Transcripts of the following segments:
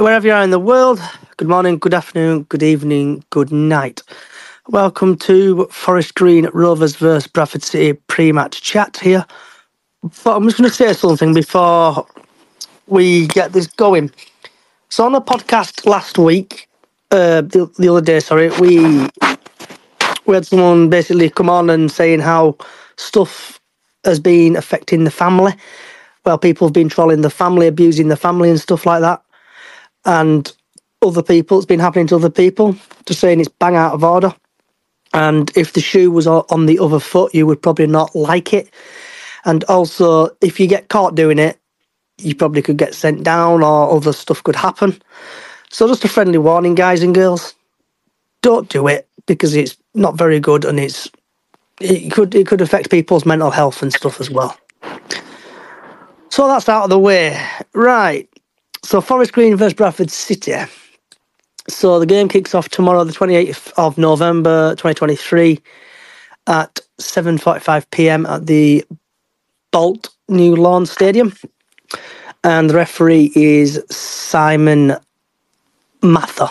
Wherever you are in the world, good morning, good afternoon, good evening, good night. Welcome to Forest Green Rovers vs Bradford City pre-match chat here. But I'm just going to say something before we get this going. So on the podcast last week, the other day, we had someone basically come on and saying how stuff has been affecting the family. Well, people have been trolling the family, abusing the family and stuff like that. And other people, it's been happening to other people, just saying it's bang out of order. And if the shoe was on the other foot, you would probably not like it. And also, if you get caught doing it, you probably could get sent down or other stuff could happen. So just a friendly warning, guys and girls, don't do it, because it's not very good and it could affect people's mental health and stuff as well. So that's out of the way. Right. So Forest Green versus Bradford City. So the game kicks off tomorrow, the 28th of November 2023 at 7:45pm at the Bolt New Lawn Stadium. And the referee is Simon Mather.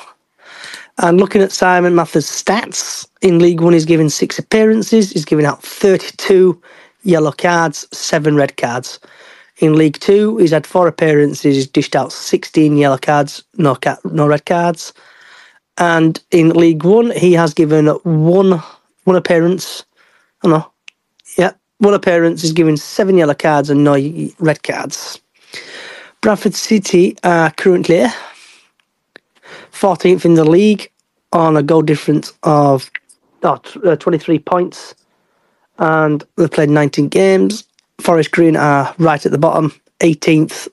And looking at Simon Mather's stats, in League One he's given 6 appearances, he's given out 32 yellow cards, 7 red cards. In League Two, he's had 4 appearances, he's dished out 16 yellow cards, no red cards. And in League One, he has given one appearance. One appearance, he's given 7 yellow cards and no red cards. Bradford City are currently 14th in the league on a goal difference of 23 points. And they've played 19 games. Forest Green are right at the bottom, 18th,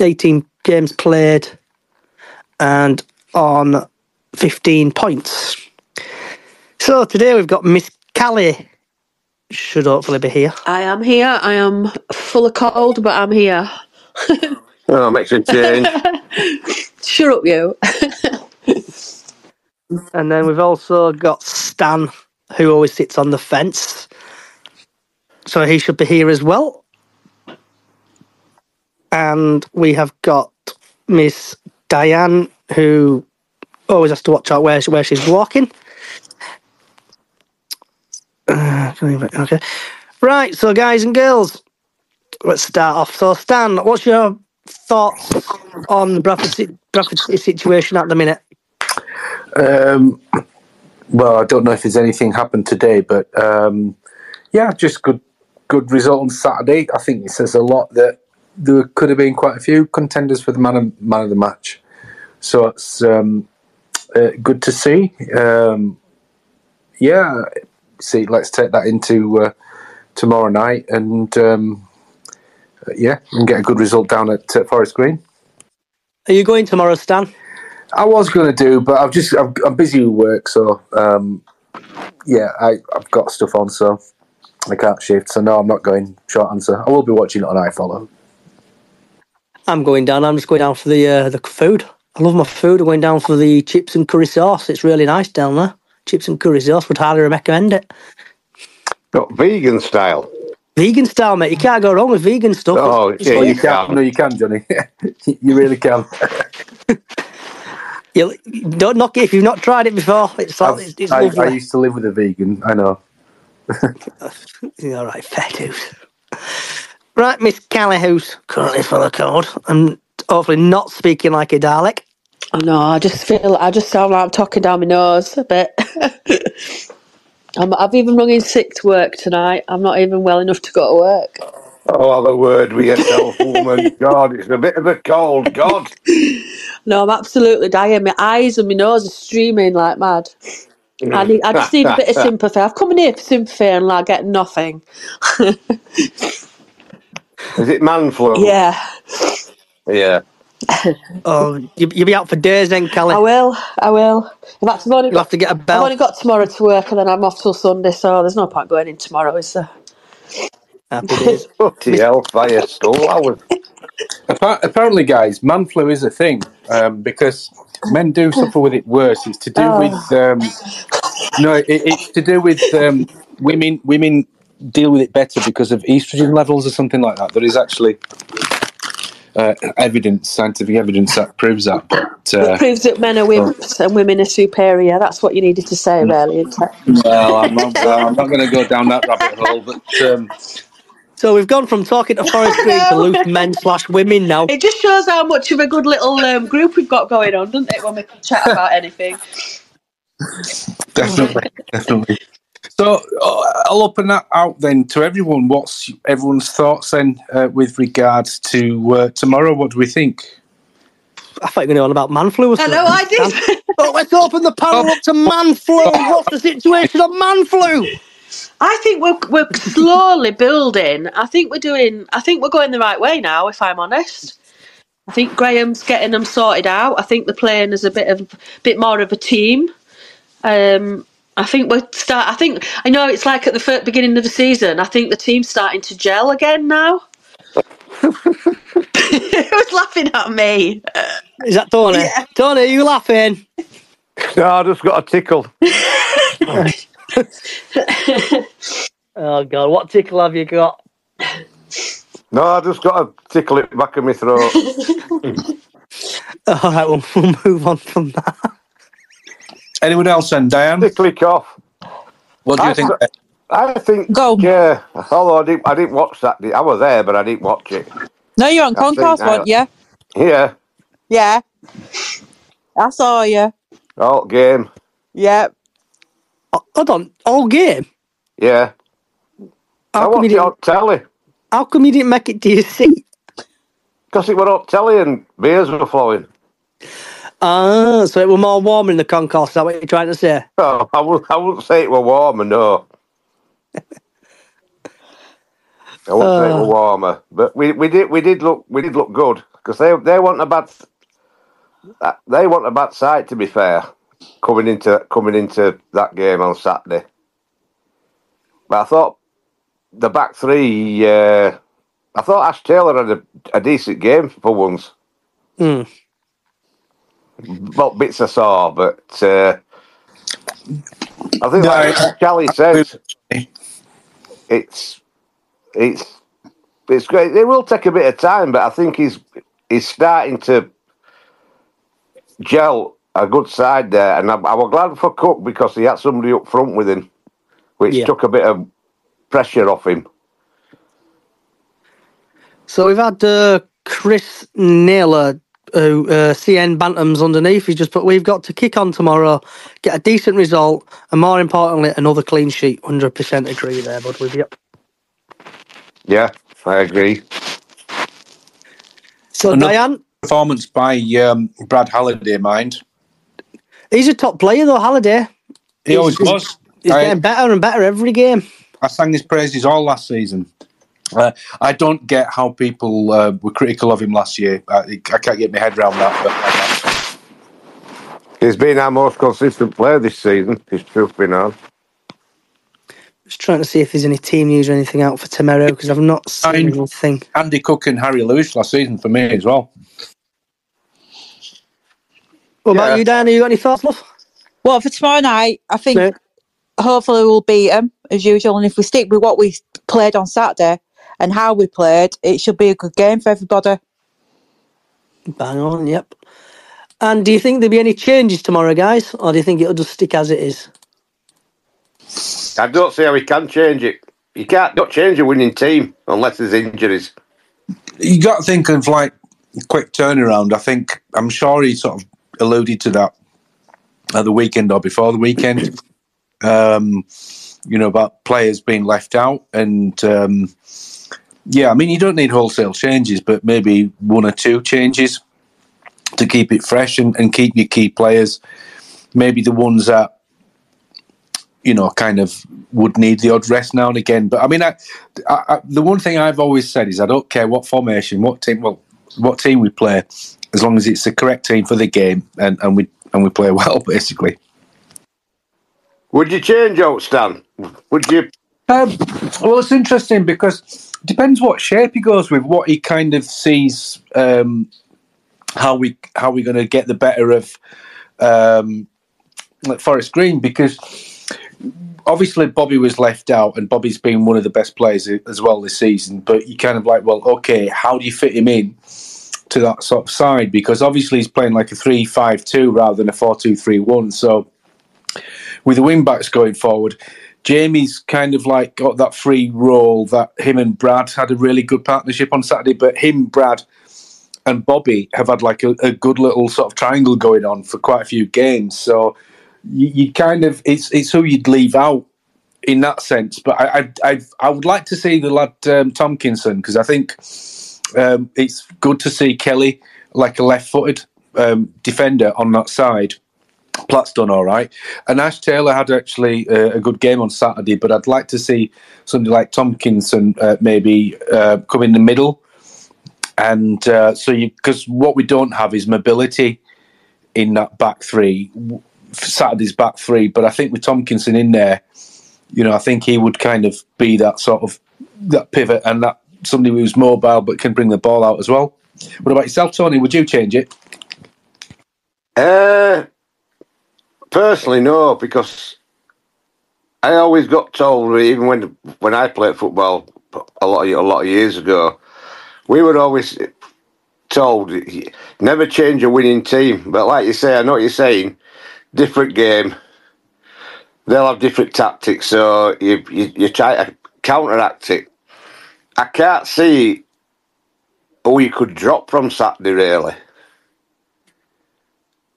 18 games played and on 15 points. So today we've got Miss Callie, should hopefully be here. I am here. I am full of cold, but I'm here. Oh, makes a change. Cheer up, you. And then we've also got Stan, who always sits on the fence. So he should be here as well. And we have got Miss Diane, who always has to watch out where she's walking. Okay. Right, so guys and girls, let's start off. So Stan, what's your thoughts on the Bradford City situation at the minute? Well, I don't know if there's anything happened today, but just good result on Saturday. I think it says a lot that there could have been quite a few contenders for the man of the match. So it's good to see. See, let's take that into tomorrow night and get a good result down at Forest Green. Are you going tomorrow, Stan? I was going to do, but I'm busy with work, so I've got stuff on, so I can't shift. So no, I'm not going. Short answer. I will be watching it on iFollow. I'm going down. I'm just going down for the food. I love my food. I'm going down for the chips and curry sauce. It's really nice down there. Chips and curry sauce. Would highly recommend it. Not vegan style. Vegan style, mate. You can't go wrong with vegan stuff. Oh, yeah, you can. No, you can, Johnny. You really can. You don't knock it if you've not tried it before. It's like it's lovely. I used to live with a vegan. I know. All right, fair dues. Right, Miss Callie, who's currently full of cold and hopefully not speaking like a Dalek. Oh no, I just sound like I'm talking down my nose a bit. I've even rung in sick to work tonight. I'm not even well enough to go to work. Oh, other word with yourself, woman. God, it's a bit of a cold, God. No, I'm absolutely dying. My eyes and my nose are streaming like mad. I just need a bit of sympathy. I've come in here for sympathy and I get nothing. Is it man flu? Yeah. Yeah. Oh, you'll be out for days then, Callie. I will. In fact, you'll have to get a bell. I've only got tomorrow to work and then I'm off till Sunday, so there's no point going in tomorrow, is there? Happy days. Bloody hell, fire stall hours. Apparently, guys, man flu is a thing because men do suffer with it worse. It's to do with it's to do with women. Women deal with it better because of estrogen levels or something like that. There is actually scientific evidence that proves that. But, it proves that men are wimps and women are superior. That's what you needed to say, really. Well, I'm not going to go down that rabbit hole, but. So we've gone from talking to Forest Green to loose men/women now. It just shows how much of a good little group we've got going on, doesn't it, when we can chat about anything? Definitely. So I'll open that out then to everyone. What's everyone's thoughts then with regards to tomorrow? What do we think? I thought you were going on about man flu or something. I know, I did. But let's open the panel up to man flu. What's the situation of man flu? I think we're slowly building. I think we're going the right way now, if I'm honest. I think Graham's getting them sorted out. I think they're playing as a bit more of a team. I think I know it's like at the beginning of the season. I think the team's starting to gel again now. Who's laughing at me? Is that Tony? Yeah. Tony, are you laughing? No, I just got a tickle. Oh God, what tickle have you got? No, I just got a tickle at the back of my throat. Alright, we'll move on from that. Anyone else then, Diane? Tickly cough. What do you think? I think go. Yeah, although I didn't watch that. I was there but I didn't watch it. No, you're on Comcast, weren't you? Yeah. Yeah. I saw you. All game. Yeah. Hold on, all game? Yeah. I watched it on telly. How come you didn't make it to your seat? Because it were on telly and beers were flowing. Ah, so it were more warm in the concourse, is that what you're trying to say? Oh, I wouldn't say it were warmer, no. I wouldn't say it were warmer. But we did look good, because they weren't a bad sight, to be fair. Coming into that game on Saturday, but I thought the back three. I thought Ash Taylor had a decent game for once. Well, bits I saw, but I think, like Callie says, it's great. It will take a bit of time, but I think he's starting to gel. A good side there, and I was glad for Cook because he had somebody up front with him, which took a bit of pressure off him. So we've had Chris Naylor, who CN Bantams underneath. He's just put, we've got to kick on tomorrow, get a decent result, and more importantly, another clean sheet. 100% agree there, bud, with you. Yeah, I agree. So Diane, performance by Brad Halliday, mind. He's a top player, though, Halliday. He always was. He's getting better and better every game. I sang his praises all last season. I don't get how people were critical of him last year. I can't get my head around that. But he's been our most consistent player this season, if truth be known. Just trying to see if there's any team news or anything out for tomorrow, because I've not seen anything. Andy Cook and Harry Lewis last season for me as well. What about you, Dan? Have you got any thoughts, love? Well, for tomorrow night, I think hopefully we'll beat them as usual, and if we stick with what we played on Saturday and how we played, it should be a good game for everybody. Bang on, yep. And do you think there'll be any changes tomorrow, guys, or do you think it'll just stick as it is? I don't see how he can change it. You can't not change a winning team unless there's injuries. You got to think of like quick turnaround. I think I'm sure he sort of alluded to that at the weekend or before the weekend. You know, about players being left out, and yeah, I mean, you don't need wholesale changes, but maybe one or two changes to keep it fresh and keep your key players. Maybe the ones that, you know, kind of would need the odd rest now and again. But I mean, I the one thing I've always said is I don't care what formation, what team we play, as long as it's the correct team for the game and we play well, basically. Would you change out, Stan? Would you? Well, it's interesting because it depends what shape he goes with, what he kind of sees, how we're going to get the better of like Forest Green, because obviously Bobby was left out and Bobby's been one of the best players as well this season, but you kind of like, well, okay, how do you fit him in to that sort of side? Because obviously he's playing like a 3-5-2 rather than a 4-2-3-1. So with the wing backs going forward, Jamie's kind of like got that free role that him and Brad had a really good partnership on Saturday, but him, Brad and Bobby have had like a good little sort of triangle going on for quite a few games. So you kind of, it's who you'd leave out in that sense. But I would like to see the lad Tompkinson, because I think it's good to see Kelly like a left-footed defender on that side. Platt's done all right, and Ash Taylor had actually a good game on Saturday. But I'd like to see somebody like Tompkinson maybe come in the middle, and so because what we don't have is mobility in that back three. Saturday's back three, but I think with Tompkinson in there, you know, I think he would kind of be that sort of that pivot and that somebody who's mobile but can bring the ball out as well. What about yourself, Tony? Would you change it? Personally, no, because I always got told, even when I played football a lot of years ago, we were always told never change a winning team. But like you say, I know what you're saying. Different game, they'll have different tactics, so you try to counteract it. I can't see who you could drop from Saturday, really.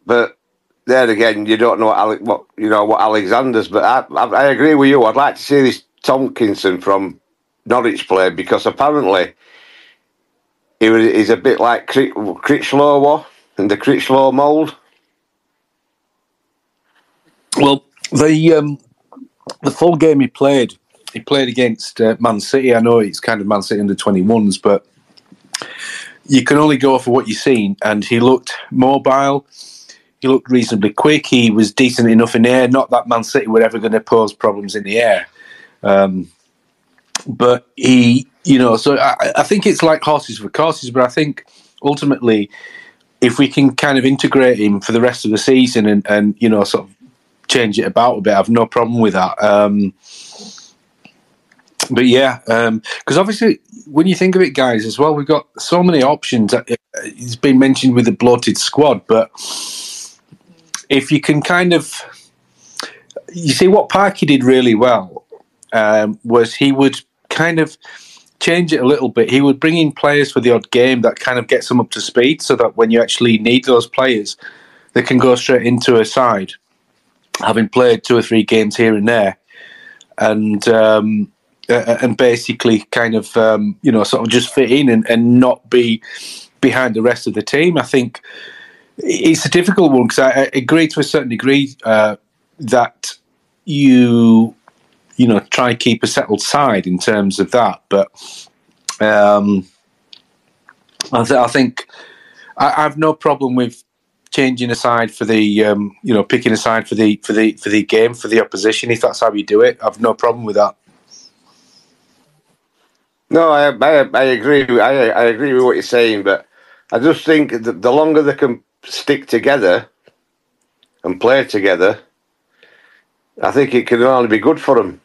But there again, you don't know what Alexander's. But I agree with you. I'd like to see this Tompkinson from Norwich play, because apparently he's a bit like Critchlow and the Critchlow mould. Well, the full game he played against Man City. I know it's kind of Man City under 21s, but you can only go for what you've seen. And he looked mobile. He looked reasonably quick. He was decent enough in air. Not that Man City were ever going to pose problems in the air. But he, you know, so I think it's like horses for courses. But I think ultimately, if we can kind of integrate him for the rest of the season and you know, sort of change it about a bit, I've no problem with that. But yeah, because obviously when you think of it, guys, as well, we've got so many options. It's been mentioned with the bloated squad, but if you can kind of, you see what Parky did really well was he would kind of change it a little bit. He would bring in players for the odd game that kind of gets them up to speed, so that when you actually need those players, they can go straight into a side, having played 2 or 3 games here and there, and basically kind of you know, sort of just fit in and not be behind the rest of the team. I think it's a difficult one, because I agree to a certain degree that you know, try and keep a settled side in terms of that, but I think I have no problem with changing a side for the picking a side for the game, for the opposition, if that's how you do it. I've no problem with that. No, I agree. I agree with what you're saying, but I just think that the longer they can stick together and play together, I think it can only be good for them.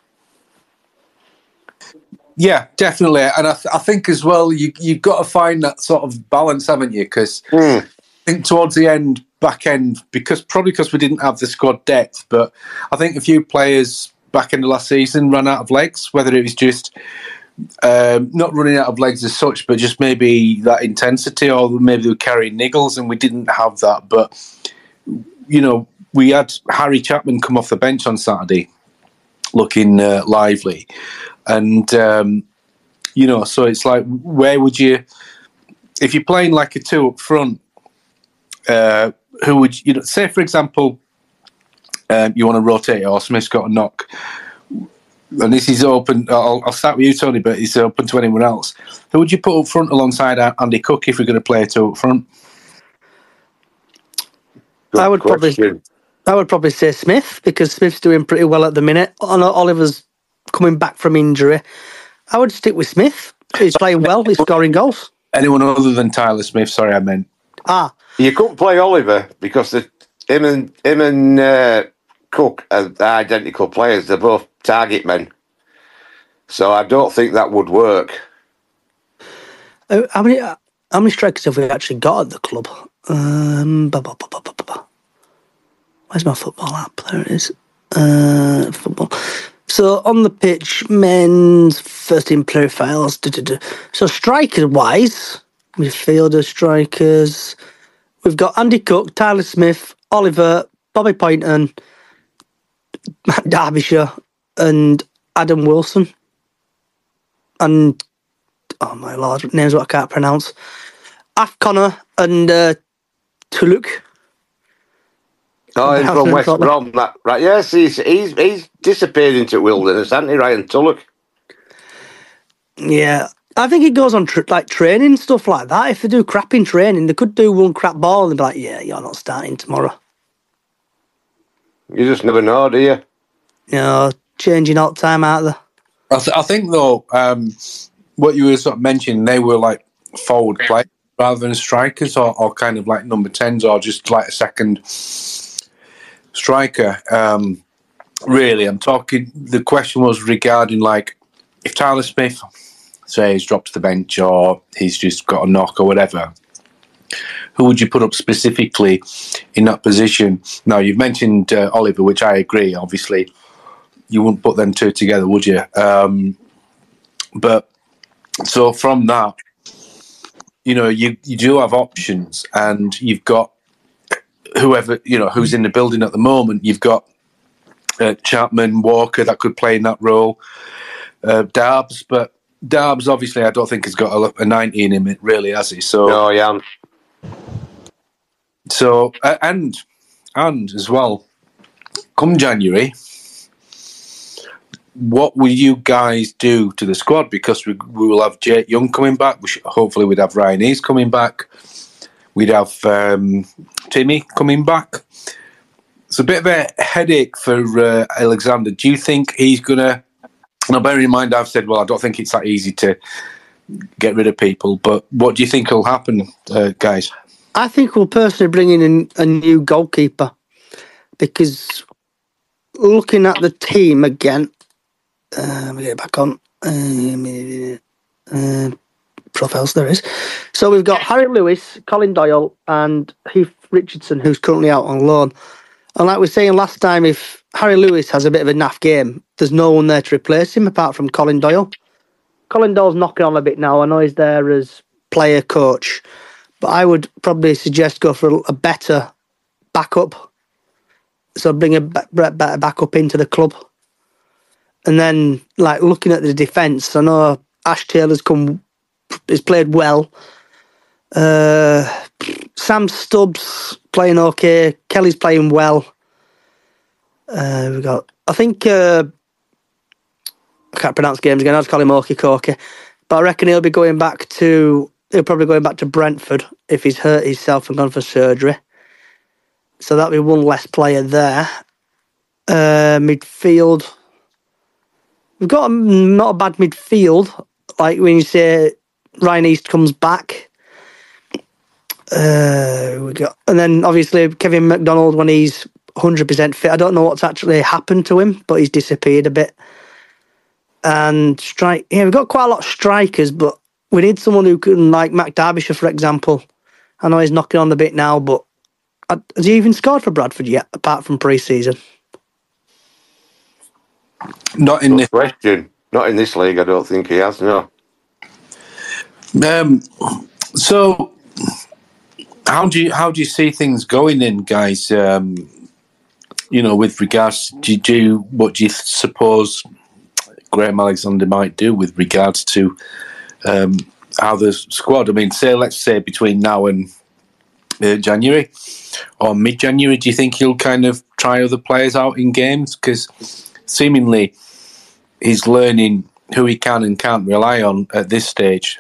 Yeah, definitely. And I think as well, you've got to find that sort of balance, haven't you? Because I think towards the end, back end, because we didn't have the squad depth, but I think a few players back in the last season ran out of legs, whether it was just not running out of legs as such, but just maybe that intensity, or maybe they were carrying niggles and we didn't have that. But, you know, we had Harry Chapman come off the bench on Saturday looking lively. And, so it's like, where would you, if you're playing like a two up front, who would you, say, for example, you want to rotate or Smith's got a knock. And this is open, I'll start with you, Tony, but it's open to anyone else. Who would you put up front alongside Andy Cook if we're going to play a two up front? I would probably say Smith, because Smith's doing pretty well at the minute. Oliver's coming back from injury. I would stick with Smith. He's playing well. He's scoring goals. Anyone other than Tyler Smith? Sorry, I meant. You couldn't play Oliver because him and Cook are identical players. They're both target men, so I don't think that would work. How many strikers have we actually got at the club? Where's my football app? There it is. Football. So on the pitch, men's first team profiles. So striker wise, midfielder strikers. We've got Andy Cook, Tyler Smith, Oliver, Bobby Poynton, Matt Derbyshire, and Adam Wilson. And oh my lord, names what I can't pronounce. Af Connor and Tolock. Oh, he's from West Brom, that, right? Yes, he's disappeared into wilderness, hasn't he, Ryan Tolock? Yeah, I think it goes on training stuff like that. If they do crap in training, they could do one crap ball and be like, "Yeah, you're not starting tomorrow." You just never know, do you? No, changing all the time, aren't they? I think though, what you were sort of mentioning, they were like forward players rather than strikers, or kind of like number 10s, or just like a second striker. Really, I'm talking, the question was regarding like if Tyler Smith, say, he's dropped to the bench or he's just got a knock or whatever, who would you put up specifically in that position? Now, you've mentioned Oliver, which I agree, obviously. You wouldn't put them two together, would you? But so from that, you do have options, and you've got whoever, who's in the building at the moment. You've got Chapman, Walker, that could play in that role. Darbs, but Darbs, obviously, I don't think has got a 90 in him, really, has he? So, oh, yeah. So, and as well, come January, what will you guys do to the squad? Because we will have Jake Young coming back. Hopefully we'd have Ryan East coming back. We'd have Timmy coming back. It's a bit of a headache for Alexander. Do you think he's going to... Now, bear in mind, I've said, well, I don't think it's that easy to get rid of people, but what do you think will happen, guys? I think we'll personally bring in a new goalkeeper, because looking at the team again... let me get it back on. Profiles, there is. So we've got Harry Lewis, Colin Doyle, and Heath Richardson, who's currently out on loan. And like we were saying last time, if Harry Lewis has a bit of a naff game, there's no one there to replace him apart from Colin Doyle. Colin Doyle's knocking on a bit now. I know he's there as player coach, but I would probably suggest go for a better backup. So bring a better backup into the club. And then, like, looking at the defence, I know Ash Taylor's has played well. Sam Stubbs playing okay. Kelly's playing well. I think I can't pronounce games again. I'll just call him Okie Corky. But I reckon he'll be going back to... He'll probably going back to Brentford if he's hurt himself and gone for surgery. So that'll be one less player there. Midfield. We've got not a bad midfield. Like when you say Ryan East comes back. And then obviously Kevin McDonald, when he's 100% fit. I don't know what's actually happened to him, but he's disappeared a bit. And strike. Yeah, we've got quite a lot of strikers, but we need someone who can, like Matt Derbyshire, for example. I know he's knocking on the bit now, but has he even scored for Bradford yet, apart from pre-season? Not in this question. Not in this league, I don't think he has, no. So, how do you see things going then, guys? You know, with regards, what do you suppose Graham Alexander might do with regards to how the squad? I mean, let's say between now and January or mid-January, do you think he'll kind of try other players out in games? Because seemingly he's learning who he can and can't rely on at this stage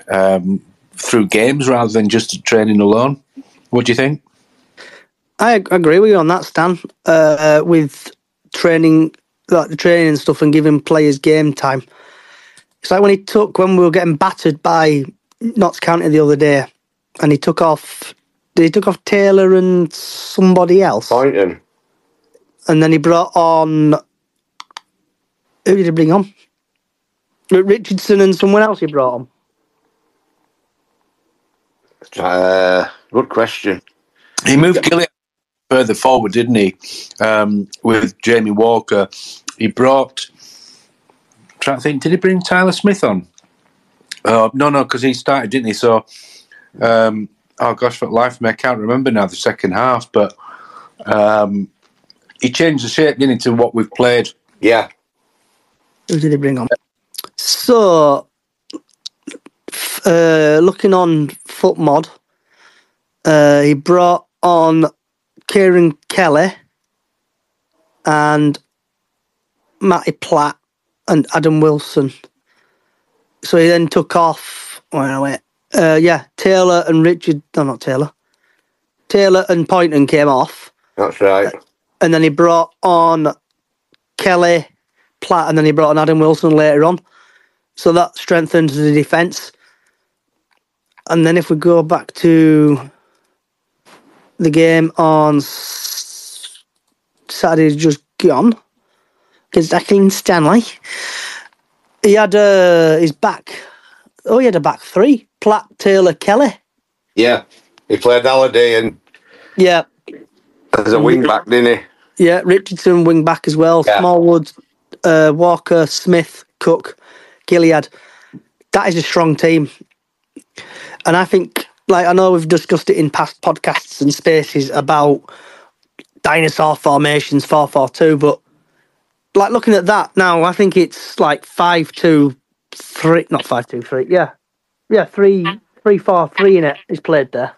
through games rather than just training alone. What do you think? I agree with you on that, Stan. With training, like the training stuff, and giving players game time. It's like when we were getting battered by Notts County the other day, and he took off Taylor and somebody else. Poynton. And then he brought on, who did he bring on? Richardson and someone else he brought on. Good question. He moved Gilead further forward, didn't he? With Jamie Walker. He brought... trying to think, did he bring Tyler Smith on? No, because he started, didn't he? So, for life of me, I can't remember now the second half, but he changed the shape, didn't he, to what we've played? Yeah. Who did he bring on? So, looking on FootMod, he brought on Kieran Kelly and Matty Platt and Adam Wilson. So he then took off... Taylor and Richard... No, not Taylor. Taylor and Poynton came off. That's right. And then he brought on Kelly, Platt, and then he brought on Adam Wilson later on. So that strengthened the defence. And then if we go back to the game on Saturday just gone... against Declan Stanley, he had his back. Oh, he had a back three: Platt, Taylor, Kelly. Yeah, he played Halliday as a wing back, didn't he? Yeah, Richardson wing back as well. Yeah. Smallwood, Walker, Smith, Cook, Gilead. That is a strong team, and I think, like I know we've discussed it in past podcasts and spaces about dinosaur formations, 4-4-2, but. Like looking at that now, I think it's like 5-2-3, not 5-2-3. Yeah, 3-4-3 in it is played there,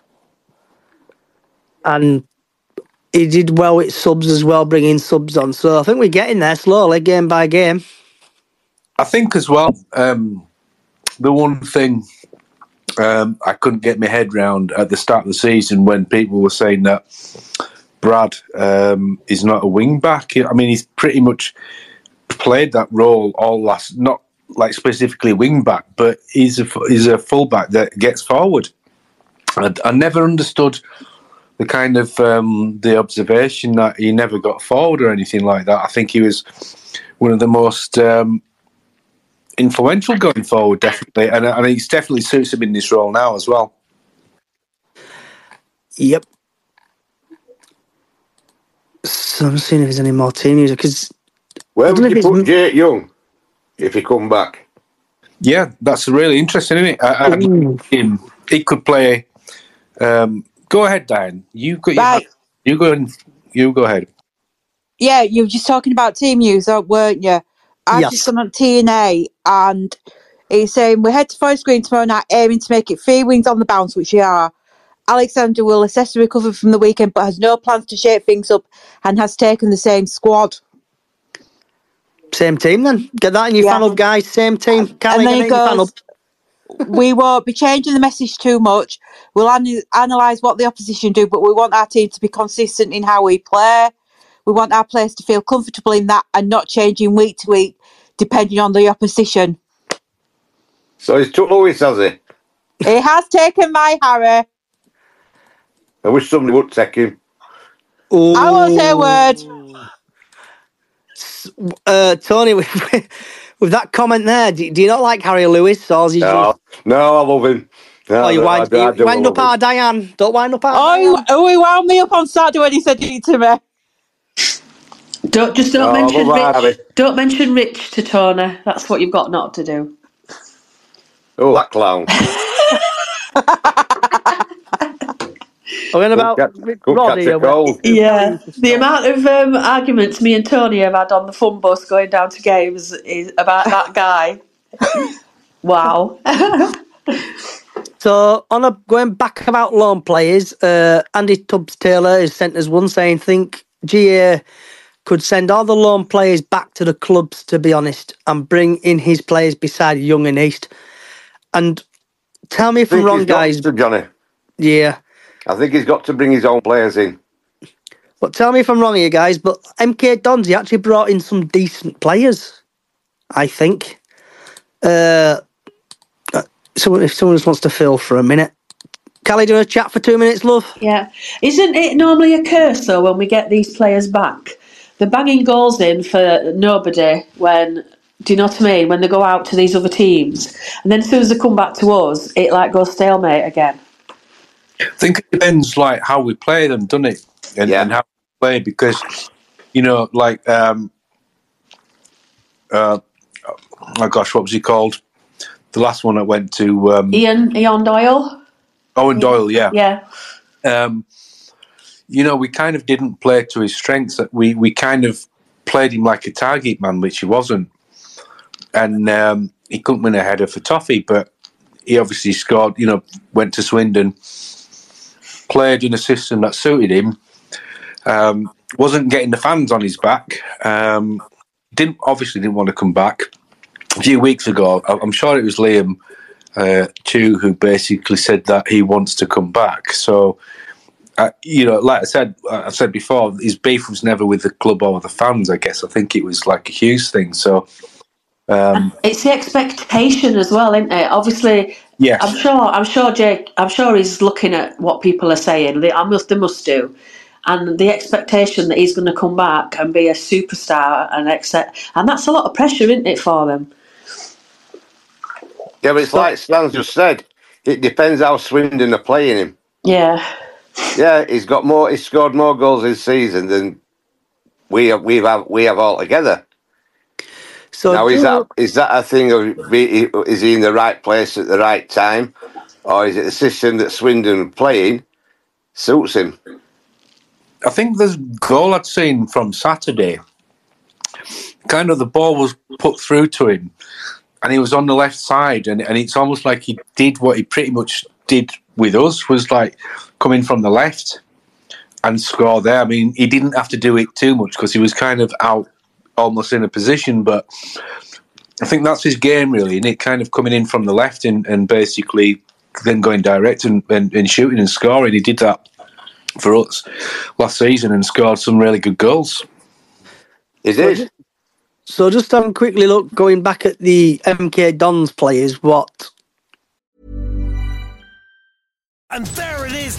and he did well with subs as well, bringing subs on. So I think we're getting there slowly, game by game. I think as well, the one thing I couldn't get my head round at the start of the season when people were saying that. Brad is not a wing back. I mean, he's pretty much played that role all last. Not like specifically wing back, but he's a full back that gets forward. I never understood the kind of the observation that he never got forward or anything like that. I think he was one of the most influential going forward, definitely, and he definitely suits him in this role now as well. Yep. So I'm seeing if there's any more team news because where would you put Jake Young if he come back? Yeah, that's really interesting, isn't it? I'd like him. He could play. Go ahead, Dan. You go ahead. Yeah, you were just talking about team news, weren't you? I've just gone on TNA and he's saying we head to Forest Green tomorrow night, aiming to make it 3 wins on the bounce, which we are. Alexander will assess the recovery from the weekend but has no plans to shape things up and has taken the same squad. Same team then. Get that in your fan up, guys. Same team. Can't and then he goes, we won't be changing the message too much. We'll analyse what the opposition do, but we want our team to be consistent in how we play. We want our players to feel comfortable in that and not changing week to week depending on the opposition. So he's took Lewis, has he? He has taken my Harry. I wish somebody would take him. Ooh. I won't say a word. Tony, with that comment there, do you not like Harry Lewis? Or is he no, I love him. No, oh, you wind up our Diane. Don't wind up our Diane. Oh, he wound me up on Saturday when he said it to me. Don't mention Rich to Tony. That's what you've got not to do. Oh, that clown. And about Roddy, yeah, the amount of arguments me and Tony have had on the fun bus going down to games is about that guy. Wow. So on going back about loan players, Andy Tubbs Taylor has sent us one saying, "Think GA could send all the loan players back to the clubs, to be honest, and bring in his players beside Young and East." And tell me if I'm wrong, guys. Johnny. Yeah. I think he's got to bring his own players in. But tell me if I'm wrong here, guys, but MK Dons, he actually brought in some decent players, I think. If someone just wants to fill for a minute. Callie, do you want to chat for 2 minutes, love? Yeah. Isn't it normally a curse, though, when we get these players back? They're banging goals in for nobody when... Do you know what I mean? When they go out to these other teams. And then as soon as they come back to us, it like goes stalemate again. I think it depends like how we play them, doesn't it? And how we play, because, you know, like oh gosh, what was he called? The last one I went to Ian Doyle. Owen Doyle, yeah. Yeah. You know, we kind of didn't play to his strengths. We kind of played him like a target man, which he wasn't. And he couldn't win a header for Toffee, but he obviously scored, you know, went to Swindon, played in a system that suited him, wasn't getting the fans on his back, didn't want to come back. A few weeks ago, I'm sure it was Liam Chu who basically said that he wants to come back. So, you know, like I've said before, his beef was never with the club or the fans, I guess. I think it was like a Hughes thing, so... it's the expectation as well, isn't it? Obviously, yes. I'm sure Jake. I'm sure he's looking at what people are saying. They must do, and the expectation that he's going to come back and be a superstar and that's a lot of pressure, isn't it, for them? Yeah, but it's like Stan's just said. It depends how Swindon are playing him. Yeah. Yeah, he's got more. He's scored more goals this season than we have altogether. So now, is that a thing of, is he in the right place at the right time, or is it the system that Swindon playing suits him? I think the goal I'd seen from Saturday, kind of the ball was put through to him and he was on the left side, and it's almost like he did what he pretty much did with us, was like coming from the left and score there. I mean, he didn't have to do it too much because he was kind of out almost in a position, but I think that's his game really, and it kind of coming in from the left and basically then going direct and shooting and scoring. He did that for us last season and scored some really good goals. He did. So just having quickly look, going back at the MK Dons players, what? And there it is,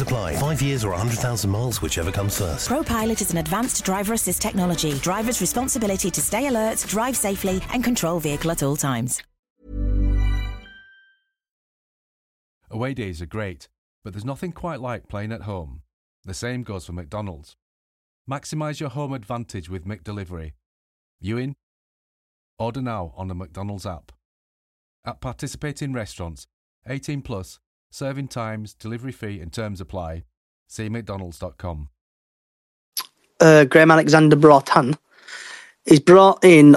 apply. 5 years or 100,000 miles, whichever comes first. ProPilot is an advanced driver assist technology. Driver's responsibility to stay alert, drive safely, and control vehicle at all times. Away days are great, but there's nothing quite like playing at home. The same goes for McDonald's. Maximise your home advantage with McDelivery. You in? Order now on the McDonald's app. At participating restaurants, 18 plus, serving times, delivery fee and terms apply. See mcdonalds.com. Graham Alexander brought in. He's brought in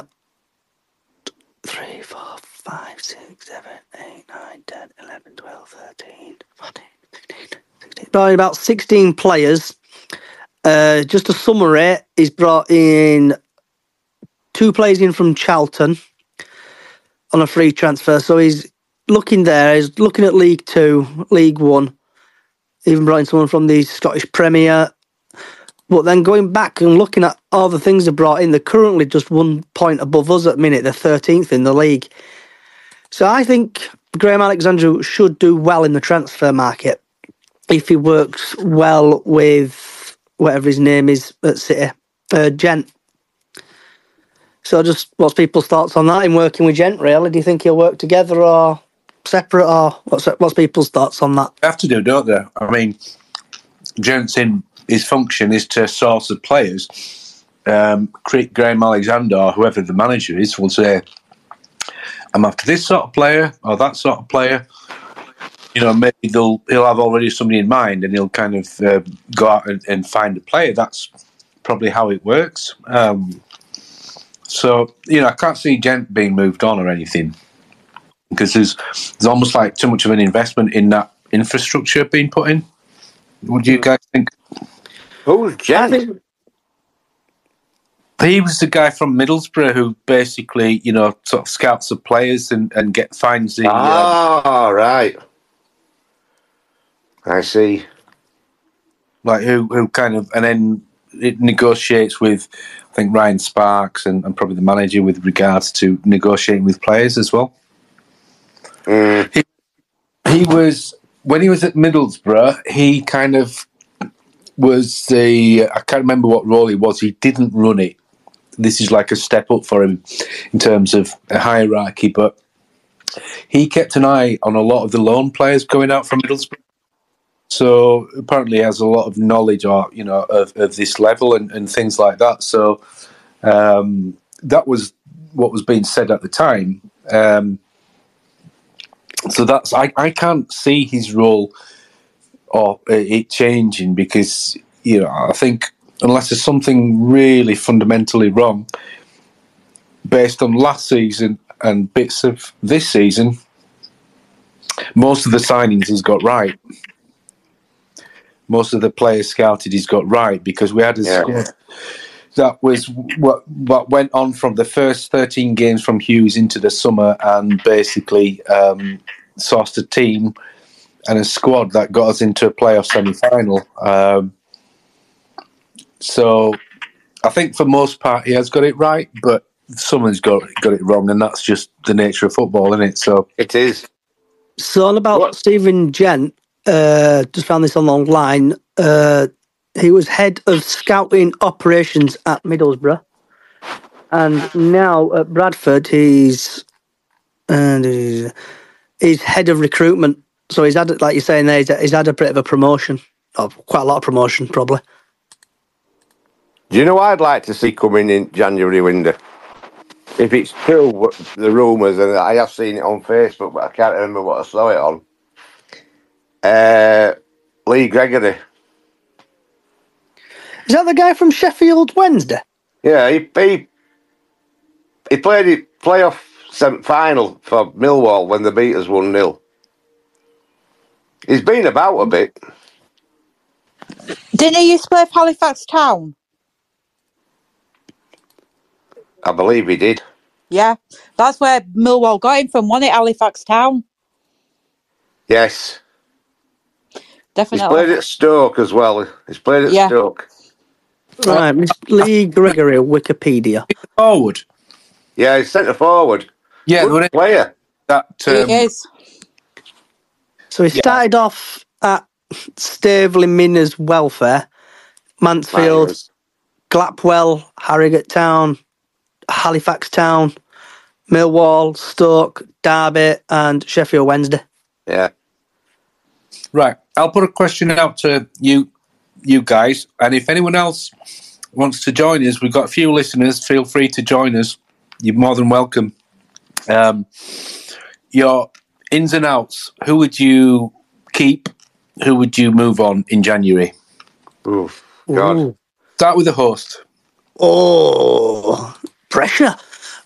3, 4, 5, 6, 7, 8, 9, 10, 11, 12, 13, 14, 15, 16. Brought in about 16 players. Just to summary, he's brought in 2 players in from Charlton on a free transfer. So he's looking there, he's looking at League 2, League 1. Even brought in someone from the Scottish Premier. But then going back and looking at all the things they brought in, they're currently just 1 point above us at the minute. They're 13th in the league. So I think Graham Alexander should do well in the transfer market if he works well with whatever his name is at City, Gent. So just what's people's thoughts on that in working with Gent, really? Do you think he'll work together or separate, or what's people's thoughts on that? They have to do, don't they? I mean, Gent's in... His function is to source the players. Graham Alexander, or whoever the manager is, will say, "I'm after this sort of player or that sort of player." You know, maybe he'll have already somebody in mind, and he'll kind of go out and find a player. That's probably how it works. So, you know, I can't see Gent being moved on or anything, because there's almost like too much of an investment in that infrastructure being put in. What do you guys think? Who's Gent? He was the guy from Middlesbrough who basically, you know, sort of scouts the players and finds the... Ah, right. I see. Like who kind of... And then it negotiates with, I think, Ryan Sparks and probably the manager with regards to negotiating with players as well. Mm. He was... When he was at Middlesbrough, he kind of was I can't remember what role he was. He didn't run it. This is like a step up for him in terms of a hierarchy, but he kept an eye on a lot of the loan players going out from Middlesbrough. So apparently he has a lot of knowledge of this level and things like that. So that was what was being said at the time. So that's I can't see his role or it changing, because, you know, I think unless there's something really fundamentally wrong, based on last season and bits of this season, most of the signings he's got right. Most of the players scouted he's got right, because we had a squad that was what went on from the first 13 games from Hughes into the summer, and basically sourced a team and a squad that got us into a playoff semi-final. So I think for most part he has got it right, but someone's got it wrong, and that's just the nature of football, isn't it? So it is. So on about Stephen Gent, just found this online. He was head of scouting operations at Middlesbrough, and now at Bradford he's head of recruitment. So he's had, like you're saying there, he's had a bit of a promotion, or quite a lot of promotion probably. Do you know what I'd like to see coming in January window? If it's true, the rumours, and I have seen it on Facebook, but I can't remember what I saw it on. Lee Gregory. Is that the guy from Sheffield Wednesday? Yeah, he played a playoff final for Millwall when they beat us 1-0. He's been about a bit. Didn't he used to play for Halifax Town? I believe he did. Yeah, that's where Millwall got him from, wasn't it? Halifax Town. Yes. Definitely. He's played at Stoke as well. He's played at Stoke. Right, Miss Lee Gregory, Wikipedia. Forward. Yeah, he's centre forward. Yeah, good player. He is. So he started off at Staveley Miners Welfare, Mansfield, Glapwell, Harrogate Town, Halifax Town, Millwall, Stoke, Derby, and Sheffield Wednesday. Yeah. Right, I'll put a question out to you guys, and if anyone else wants to join us, we've got a few listeners, feel free to join us, you're more than welcome. Your ins and outs, who would you keep? Who would you move on in January? Oof, God. Ooh. Start with the host. Oh, pressure.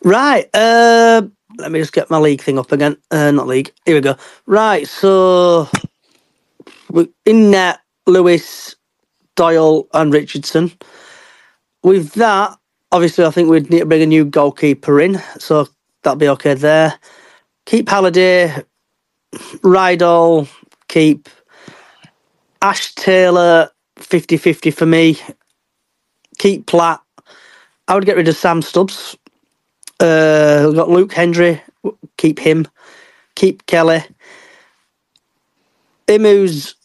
Right. Let me just get my league thing up again. Not league. Here we go. Right. So, in net, Lewis, Doyle and Richardson. With that, obviously, I think we'd need to bring a new goalkeeper in. So, that'd be okay there. Keep Halliday. Rydal. Keep. Ash Taylor, 50-50 for me. Keep Platt. I would get rid of Sam Stubbs. We've got Luke Hendry. Keep him. Keep Kelly. Him who's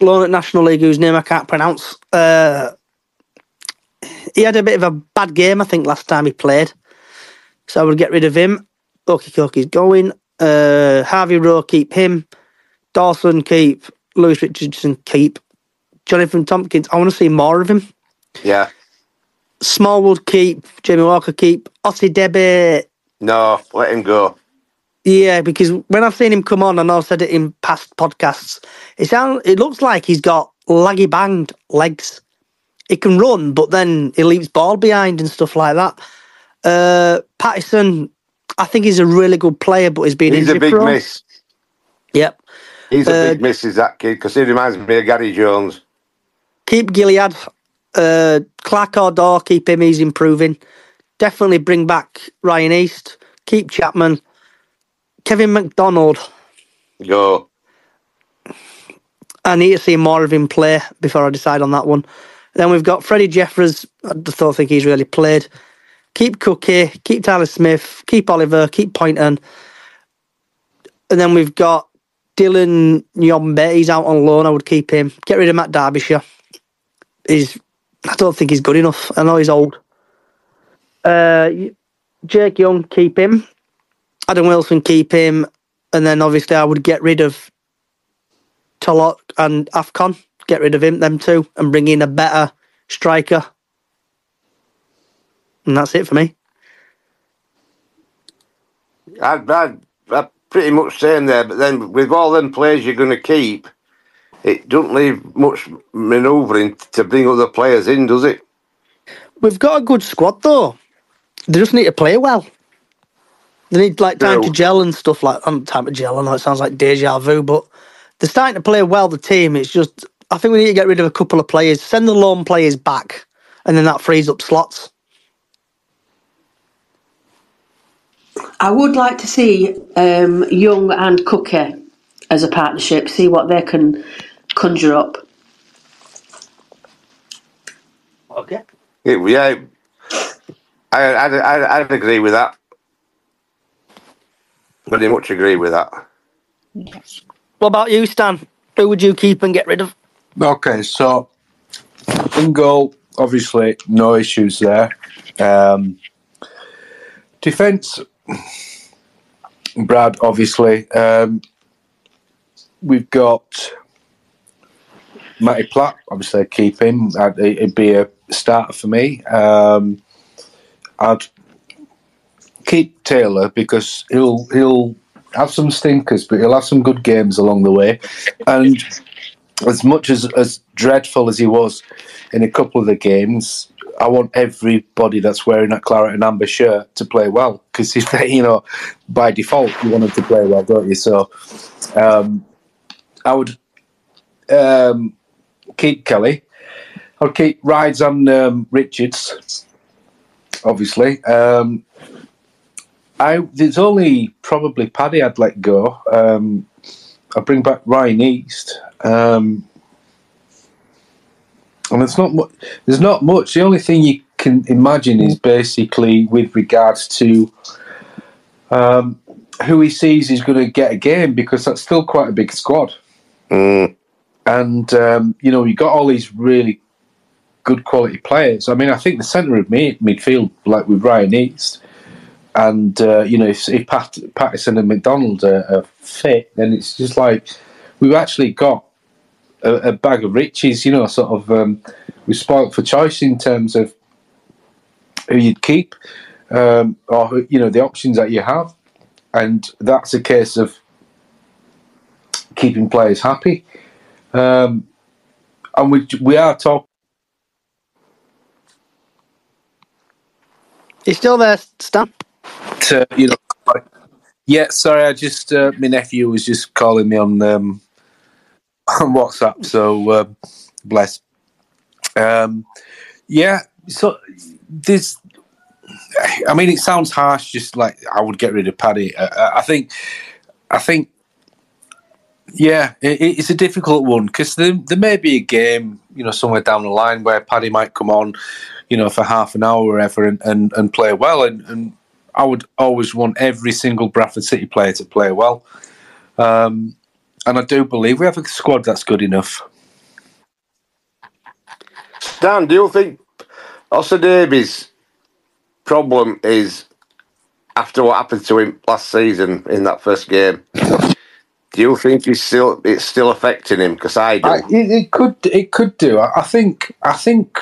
loan at National League, whose name I can't pronounce. He had a bit of a bad game, I think, last time he played. So I would get rid of him. Okie-cokie's going. Harvey Rowe, keep him. Dawson, keep. Lewis Richardson, keep. Jonathan Tompkins, I want to see more of him. Yeah. Smallwood, keep. Jamie Walker, keep. Otti Debbie. No, let him go. Yeah, because when I've seen him come on, and I've said it in past podcasts, it looks like he's got laggy-banged legs. He can run, but then he leaps ball behind and stuff like that. Patterson, I think he's a really good player, but he's been injured. He's a big miss. Yep. He's a big miss, is that kid, because he reminds me of Gary Jones. Keep Gilead. Clark or Dor, keep him, he's improving. Definitely bring back Ryan East. Keep Chapman. Kevin McDonald. Go. I need to see more of him play before I decide on that one. Then we've got Freddie Jeffers. I just don't think he's really played. Keep Cookie. Keep Tyler Smith. Keep Oliver. Keep Poynton. And then we've got Dylan Nyombe, he's out on loan. I would keep him. Get rid of Matt Derbyshire. I don't think he's good enough. I know he's old. Jake Young, keep him. Adam Wilson, keep him. And then obviously I would get rid of Tolock and Afcon. Get rid of him, them two, and bring in a better striker. And that's it for me. I'd pretty much same there, but then with all them players you're going to keep, it doesn't leave much manoeuvring to bring other players in, does it? We've got a good squad though. They just need to play well. They need time to gel and stuff like that. Time to gel, I know it sounds like deja vu, but they're starting to play well, the team. It's just, I think we need to get rid of a couple of players, send the loan players back, and then that frees up slots. I would like to see Young and Cookie as a partnership, see what they can conjure up. Okay. Yeah, I'd agree with that. Pretty much agree with that. Yes. What about you, Stan? Who would you keep and get rid of? Okay, so in goal, obviously, no issues there. Defence... Brad, obviously. We've got Matty Platt, obviously I'd keep him. It'd be a starter for me. I'd keep Taylor because he'll have some stinkers, but he'll have some good games along the way. And as much as dreadful as he was in a couple of the games, I want everybody that's wearing that claret and amber shirt to play well, because by default you want them to play well, don't you? So I would keep Kelly. I'll keep Rides and Richards, obviously. There's only probably Paddy I'd let go. I'll bring back Ryan East. And there's not much. The only thing you can imagine is basically with regards to who he sees is going to get a game, because that's still quite a big squad. Mm. And, you've got all these really good quality players. I mean, I think the centre of midfield, like with Ryan East, and, if Patterson and McDonald are fit, then it's just like we've actually got a bag of riches, we're spoilt for choice in terms of who you'd keep, or the options that you have. And that's a case of keeping players happy. And we are talking. You still there, Stan? You know, like, yeah, sorry, I just my nephew was just calling me on WhatsApp, so bless. Yeah, so this. I mean, it sounds harsh. Just like I would get rid of Paddy. I think. Yeah, it's a difficult one because there may be a game, you know, somewhere down the line where Paddy might come on, you know, for half an hour or whatever and play well. And I would always want every single Bradford City player to play well. And I do believe we have a squad that's good enough. Dan, do you think Otti Debbie's problem is after what happened to him last season in that first game? Do you think it's still affecting him? Because I do. It could do. I think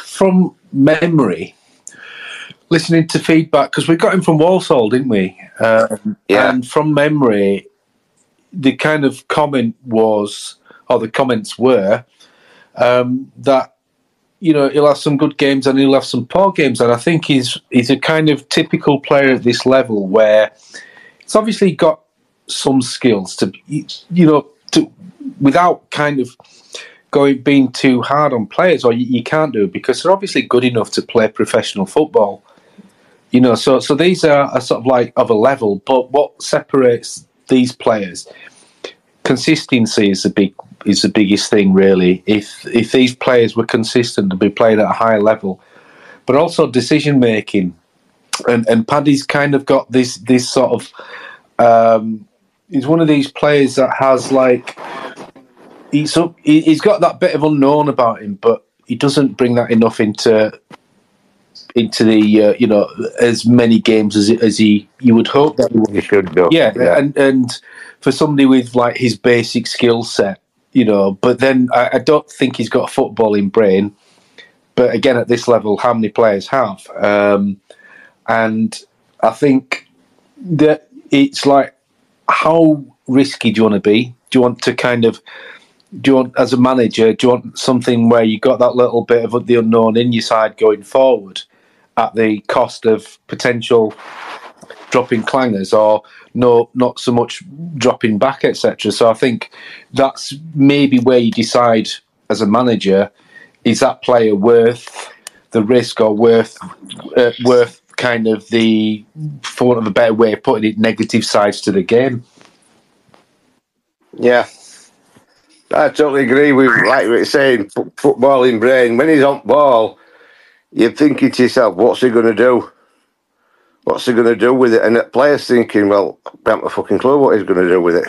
from memory, listening to feedback, because we got him from Walsall, didn't we? Yeah. And from memory, the kind of comment was, or the comments were, that, you know, he'll have some good games and he'll have some poor games. And I think he's a kind of typical player at this level where it's obviously got some skills to, you know, to without kind of being too hard on players, or you can't do it because they're obviously good enough to play professional football, you know. So these are sort of like of a level, but what separates these players, consistency is the biggest thing really. If these players were consistent to be played at a high level, but also decision making, and Paddy's kind of got this sort of. He's one of these players that has like he's got that bit of unknown about him, but he doesn't bring that enough into the you know, as many games as he you would hope that he should do. Yeah. And for somebody with like his basic skill set, you know, but then I don't think he's got a footballing brain. But again, at this level, how many players have? And I think that. It's like, how risky do you want to be? Do you want as a manager, do you want something where you got that little bit of the unknown in your side going forward at the cost of potential dropping clangers or no, not so much dropping back, etc. So I think that's maybe where you decide as a manager, is that player worth the risk or worth kind of the, for want of a better way of putting it, negative sides to the game. Yeah, I totally agree with like what you're saying. Footballing brain. When he's on ball, you're thinking to yourself, "What's he going to do? What's he going to do with it?" And the player's thinking, "Well, I haven't a fucking clue what he's going to do with it."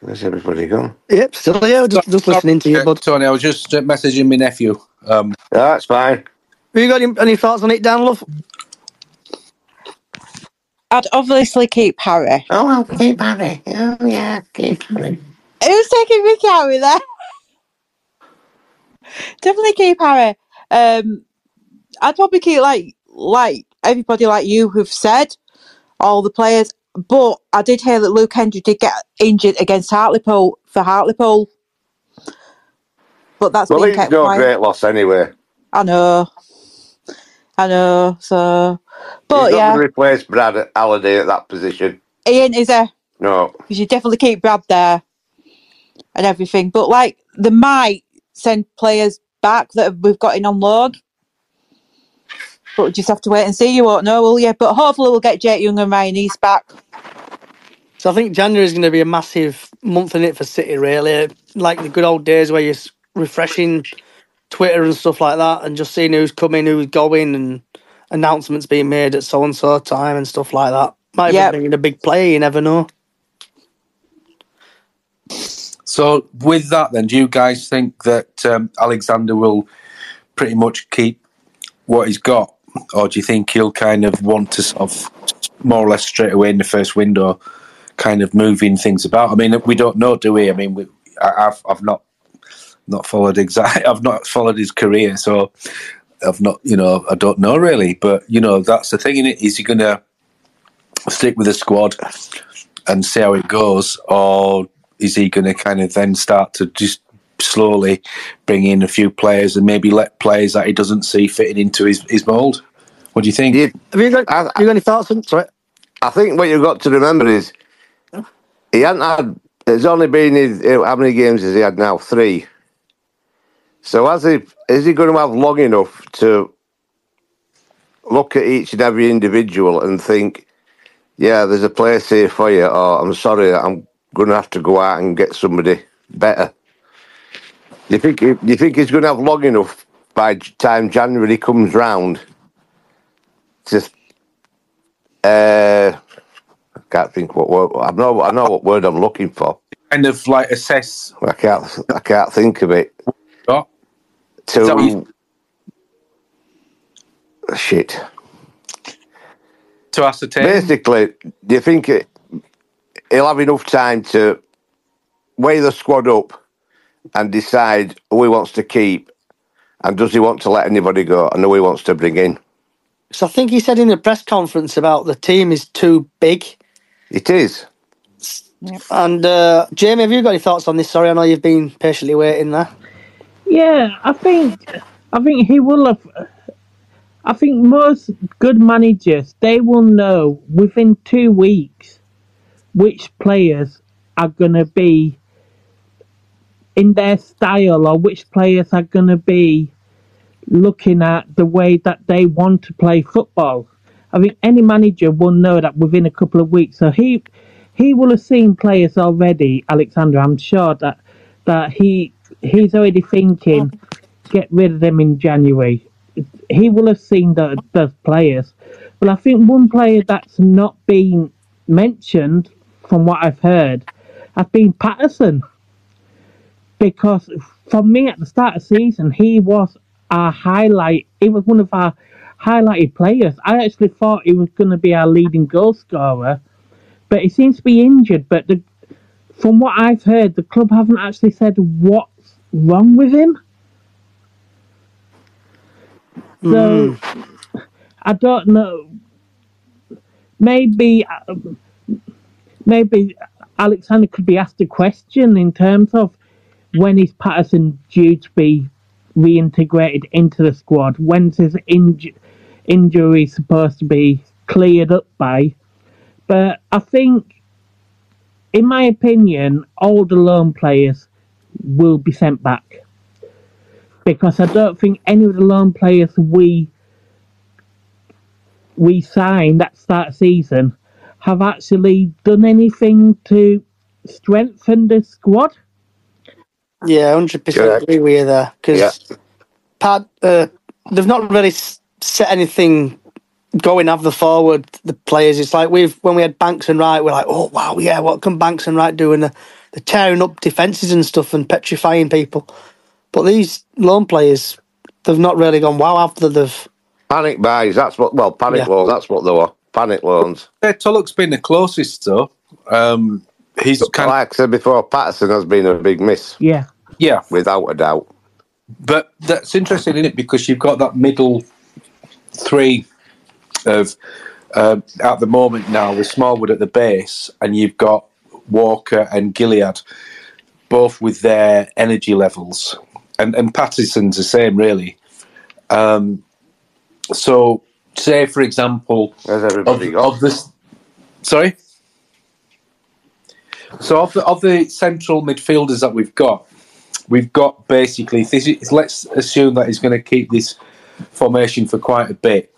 Where's everybody gone? Yep, still here. Just listening to you, bud. Tony, I was just messaging my nephew. That's fine. Have you got any thoughts on it, Dan, love? I'd obviously keep Harry. Oh, I'll keep Harry. Oh, yeah, keep Harry. Who's taking Mickey Harry there? Definitely keep Harry. I'd probably keep, like everybody like you who've said, all the players. But I did hear that Luke Hendry did get injured against Hartlepool for Hartlepool. But that's been kept quiet. Well, it's no great loss anyway. I know. So, but he's not going to replace Brad Halliday at that position. He ain't, is he? No. Because you definitely keep Brad there and everything. But like, they might send players back that we've got in on loan. But we'll just have to wait and see. You won't know, will you? But hopefully we'll get Jake Young and Ryan East back. So I think January is going to be a massive month in it for City, really. Like the good old days where you're refreshing Twitter and stuff like that and just seeing who's coming, who's going and announcements being made at so-and-so time and stuff like that. Might have been a big player, you never know. So with that then, do you guys think that Alexander will pretty much keep what he's got? Or do you think he'll kind of want to sort of more or less straight away in the first window kind of moving things about? I mean, we don't know, do we? I mean, I've not followed his career, so I've not, you know, I don't know really, but you know, that's the thing, isn't it? Is he going to stick with the squad and see how it goes, or is he going to kind of then start to just slowly bring in a few players and maybe let players that he doesn't see fitting into his mould? What do you think? Have you got any thoughts on it? I think what you've got to remember is he hadn't had, it's only been his, how many games has he had now? 3. So is he going to have long enough to look at each and every individual and think, yeah, there's a place here for you, or I'm sorry, I'm going to have to go out and get somebody better? You think he's going to have long enough by time January comes round to I can't think what word, I know what word I'm looking for. Kind of like assess. I can't think of it. What? To ascertain. Basically, do you think he'll have enough time to weigh the squad up and decide who he wants to keep, and does he want to let anybody go, and who he wants to bring in? So I think he said in the press conference about the team is too big. It is. And Jamie, have you got any thoughts on this? Sorry, I know you've been patiently waiting there. Yeah, I think he will have. I think most good managers, they will know within 2 weeks which players are going to be in their style, or which players are going to be looking at the way that they want to play football. I think any manager will know that within a couple of weeks. So he will have seen players already, Alexander. I'm sure that he's already thinking, get rid of them in January. He will have seen those players. But I think one player that's not been mentioned, from what I've heard, has been Patterson. Because for me, at the start of the season, he was our highlight. He was one of our highlighted players. I actually thought he was going to be our leading goal scorer, but he seems to be injured. But from what I've heard, the club haven't actually said what's wrong with him. So, I don't know. Maybe Alexander could be asked a question in terms of, when is Patterson due to be reintegrated into the squad? When's his injury supposed to be cleared up by? But I think, in my opinion, all the loan players will be sent back, because I don't think any of the loan players we signed at start season have actually done anything to strengthen the squad. Yeah, 100% agree with you there, because they've not really set anything going after the forward, the players. It's like when we had Banks and Wright, we're like, oh wow, yeah, what can Banks and Wright do? And they're tearing up defences and stuff and petrifying people. But these loan players, they've not really gone wow after they've... Panic buys, loans, that's what they were, panic loans. Yeah, Tullock's been the closest though. He's kind of, like I said before, Patterson has been a big miss. Yeah, without a doubt. But that's interesting, isn't it? Because you've got that middle three of at the moment now with Smallwood at the base, and you've got Walker and Gilead both with their energy levels, and Patterson's the same really. So, say for example, where's everybody of this? Sorry. So of the central midfielders that we've got basically, let's assume that he's going to keep this formation for quite a bit.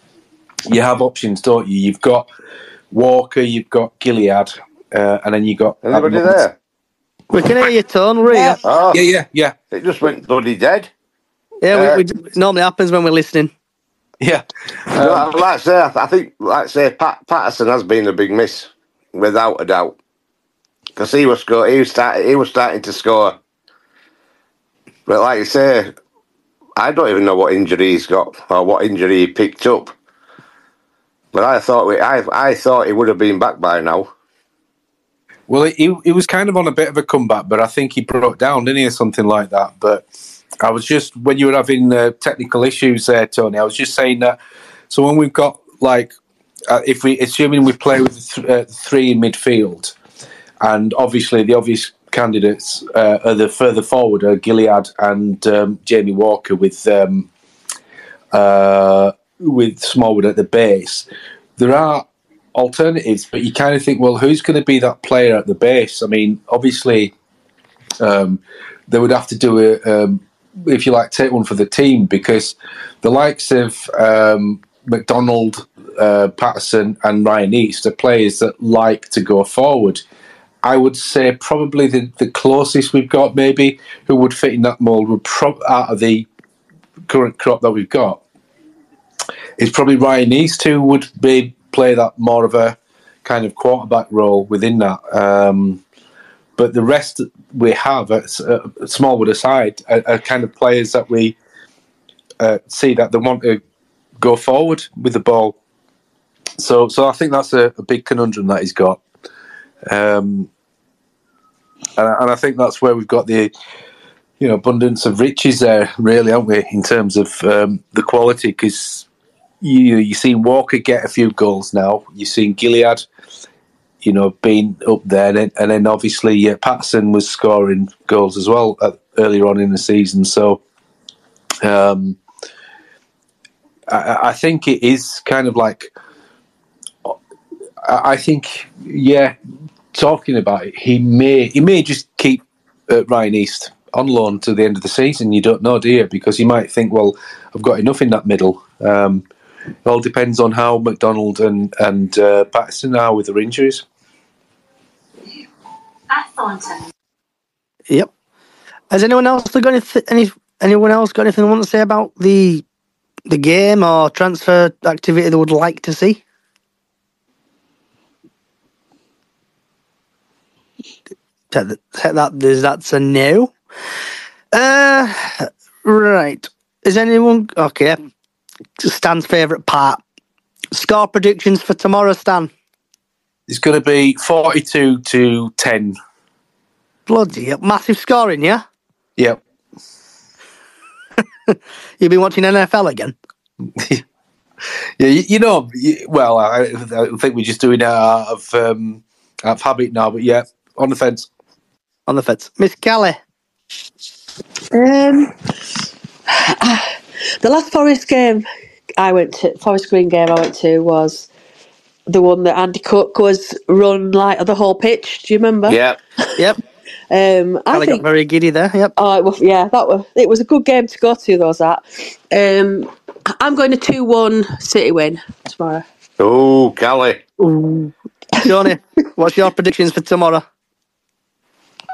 You have options, don't you? You've got Walker, you've got Gilead, and then you've got... Anybody there? We can hear your tone, we're here. Oh, yeah. It just went bloody dead. Yeah, it normally happens when we're listening. Yeah. I think Patterson has been a big miss, without a doubt. Because he was starting to score. But like you say, I don't even know what injury he's got or what injury he picked up. But I thought he would have been back by now. Well, he was kind of on a bit of a comeback, but I think he broke down, didn't he, or something like that. But I was just, when you were having technical issues there, Tony, I was just saying that, so when we've got, like, if we, assuming we play with three in midfield, and obviously the obvious candidates are the further forward are Gilead and Jamie Walker with Smallwood at the base. There are alternatives, but you kind of think, well, who's going to be that player at the base? I mean, obviously, they would have to do a, if you like, take one for the team, because the likes of McDonald, Patterson and Ryan East are players that like to go forward. I would say probably the closest we've got, maybe, who would fit in that mould would out of the current crop that we've got, is probably Ryan East, who would be play that more of a kind of quarterback role within that. But the rest we have, Smallwood aside, are kind of players that we see that they want to go forward with the ball. So I think that's a big conundrum that he's got. And I think that's where we've got the, you know, abundance of riches there, really, aren't we, in terms of the quality? Because you've seen Walker get a few goals now. You've seen Gilead, you know, being up there. And then obviously Patterson was scoring goals as well earlier on in the season. So I think it is kind of like, I think, yeah, talking about it, he may just keep Ryan East on loan to the end of the season. You don't know, do you? Because you might think, well, I've got enough in that middle. It all depends on how McDonald and Patterson are with their injuries. Yep. Has anyone else got anything they want to say about the game or transfer activity they would like to see? That's a no. Right. Is anyone... Okay. Stan's favourite part. Score predictions for tomorrow, Stan. It's going to be 42-10. Bloody hell. Massive scoring, yeah? Yep. You've been watching NFL again? Yeah, you know... Well, I think we're just doing it out of habit now, but yeah, on the fence. On the fence. Miss Kelly. The last Forest Green game I went to was the one that Andy Cook was run like the whole pitch. Do you remember? Yeah. Yep. I got very giddy there. Yep. Oh, well, yeah, it was a good game to go to. I'm going to 2-1 City win tomorrow. Oh, Kelly. Johnny, what's your predictions for tomorrow?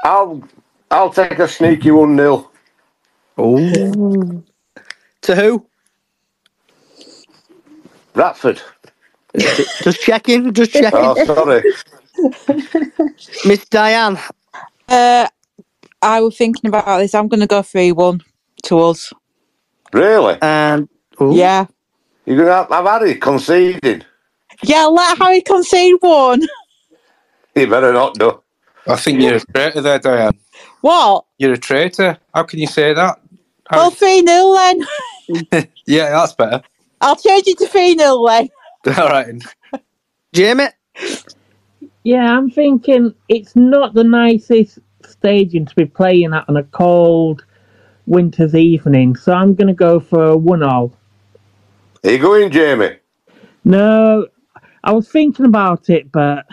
I'll take a sneaky 1-0. Oh. To who? Bradford. Just checking. Oh, sorry. Miss Diane. I was thinking about this. I'm going to go 3-1 to us. Really? Yeah. You're going to have Harry conceded? Yeah, let Harry concede one. You better not do. I think you're a traitor there, Diane. What? You're a traitor. How can you say that? Well, 3-0 then. Yeah, that's better. I'll change it to 3-0 then. All right. Jamie? Yeah, I'm thinking it's not the nicest staging to be playing at on a cold winter's evening, so I'm going to go for a 1-0. Are you going, Jamie? No, I was thinking about it, but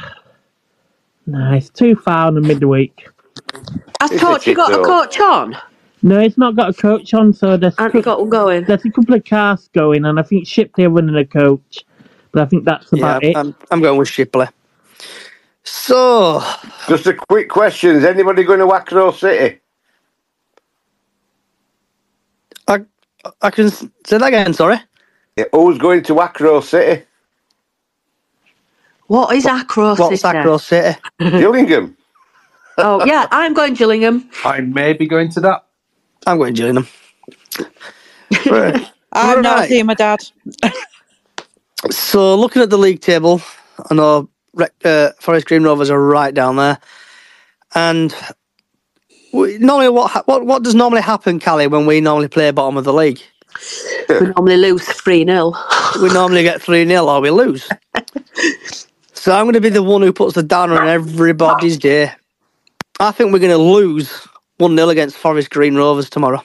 no, it's too far in the midweek. Has Torch got a coach on? No, it's not got a coach on, so there's a couple of cars going, and I think Shipley are running a coach, but I think that's about it. I'm going with Shipley. So... Just a quick question. Is anybody going to Wackrow City? I can say that again, sorry. Yeah, who's going to Wackrow City? What is Wackrow City? What's Wackrow City? Gillingham. Oh, yeah, I'm going Gillingham. I may be going to that. I'm going to join them. Right. I'm not seeing my dad. So, looking at the league table, I know Forest Green Rovers are right down there. And Normally, what does normally happen, Callie, when we normally play bottom of the league? We normally lose 3-0. We normally get 3-0 or we lose. So I'm going to be the one who puts the downer on everybody's day. I think we're going to lose 1-0 against Forest Green Rovers tomorrow.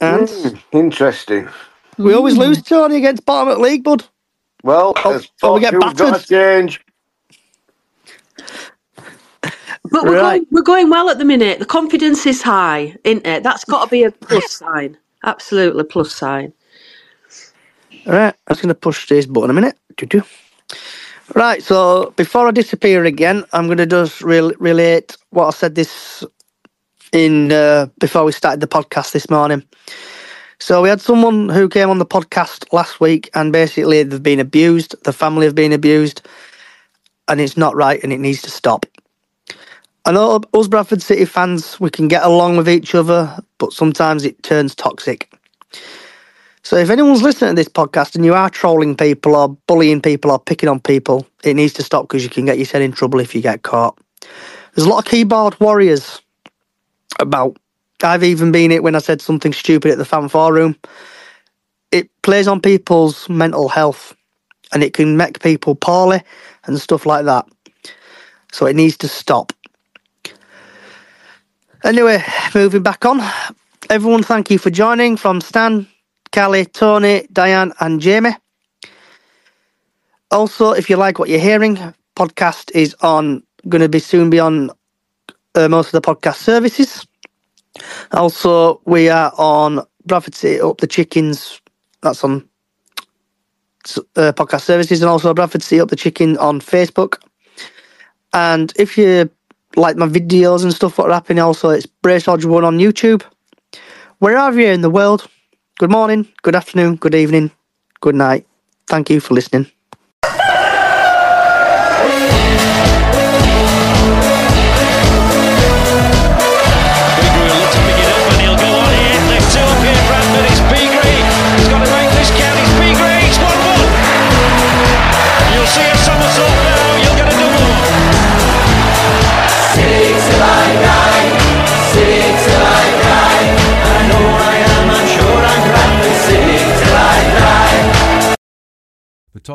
And interesting. We always lose, Tony, against bottom of the league, bud. Well, we get battered. Change. But we're going well at the minute. The confidence is high, isn't it? That's got to be a plus sign. Absolutely plus sign. All right, I'm just going to push this button a minute. Right, so before I disappear again, I'm going to just relate what I said this in before we started the podcast this morning. So we had someone who came on the podcast last week, and basically they've been abused. The family have been abused, and it's not right, and it needs to stop. I know us Bradford City fans, we can get along with each other, but sometimes it turns toxic. So if anyone's listening to this podcast and you are trolling people or bullying people or picking on people, it needs to stop, because you can get yourself in trouble if you get caught. There's a lot of keyboard warriors about. I've even been it when I said something stupid at the fan forum. It plays on people's mental health, and it can make people poorly and stuff like that. So it needs to stop. Anyway, moving back on. Everyone, thank you for joining, from Stan, Callie, Tony, Diane and Jamie. Also, if you like what you're hearing, podcast is on, going to be soon be on most of the podcast services. Also, we are on Bradford City Up the Chickens. That's on podcast services, and also Bradford City Up the Chicken on Facebook. And if you like my videos and stuff what are happening, also it's Brace Hodge One on YouTube. Wherever you're in the world, good morning, good afternoon, good evening, good night. Thank you for listening. The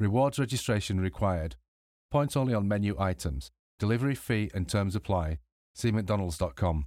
Rewards registration required. Points only on menu items. Delivery fee and terms apply. See mcdonalds.com.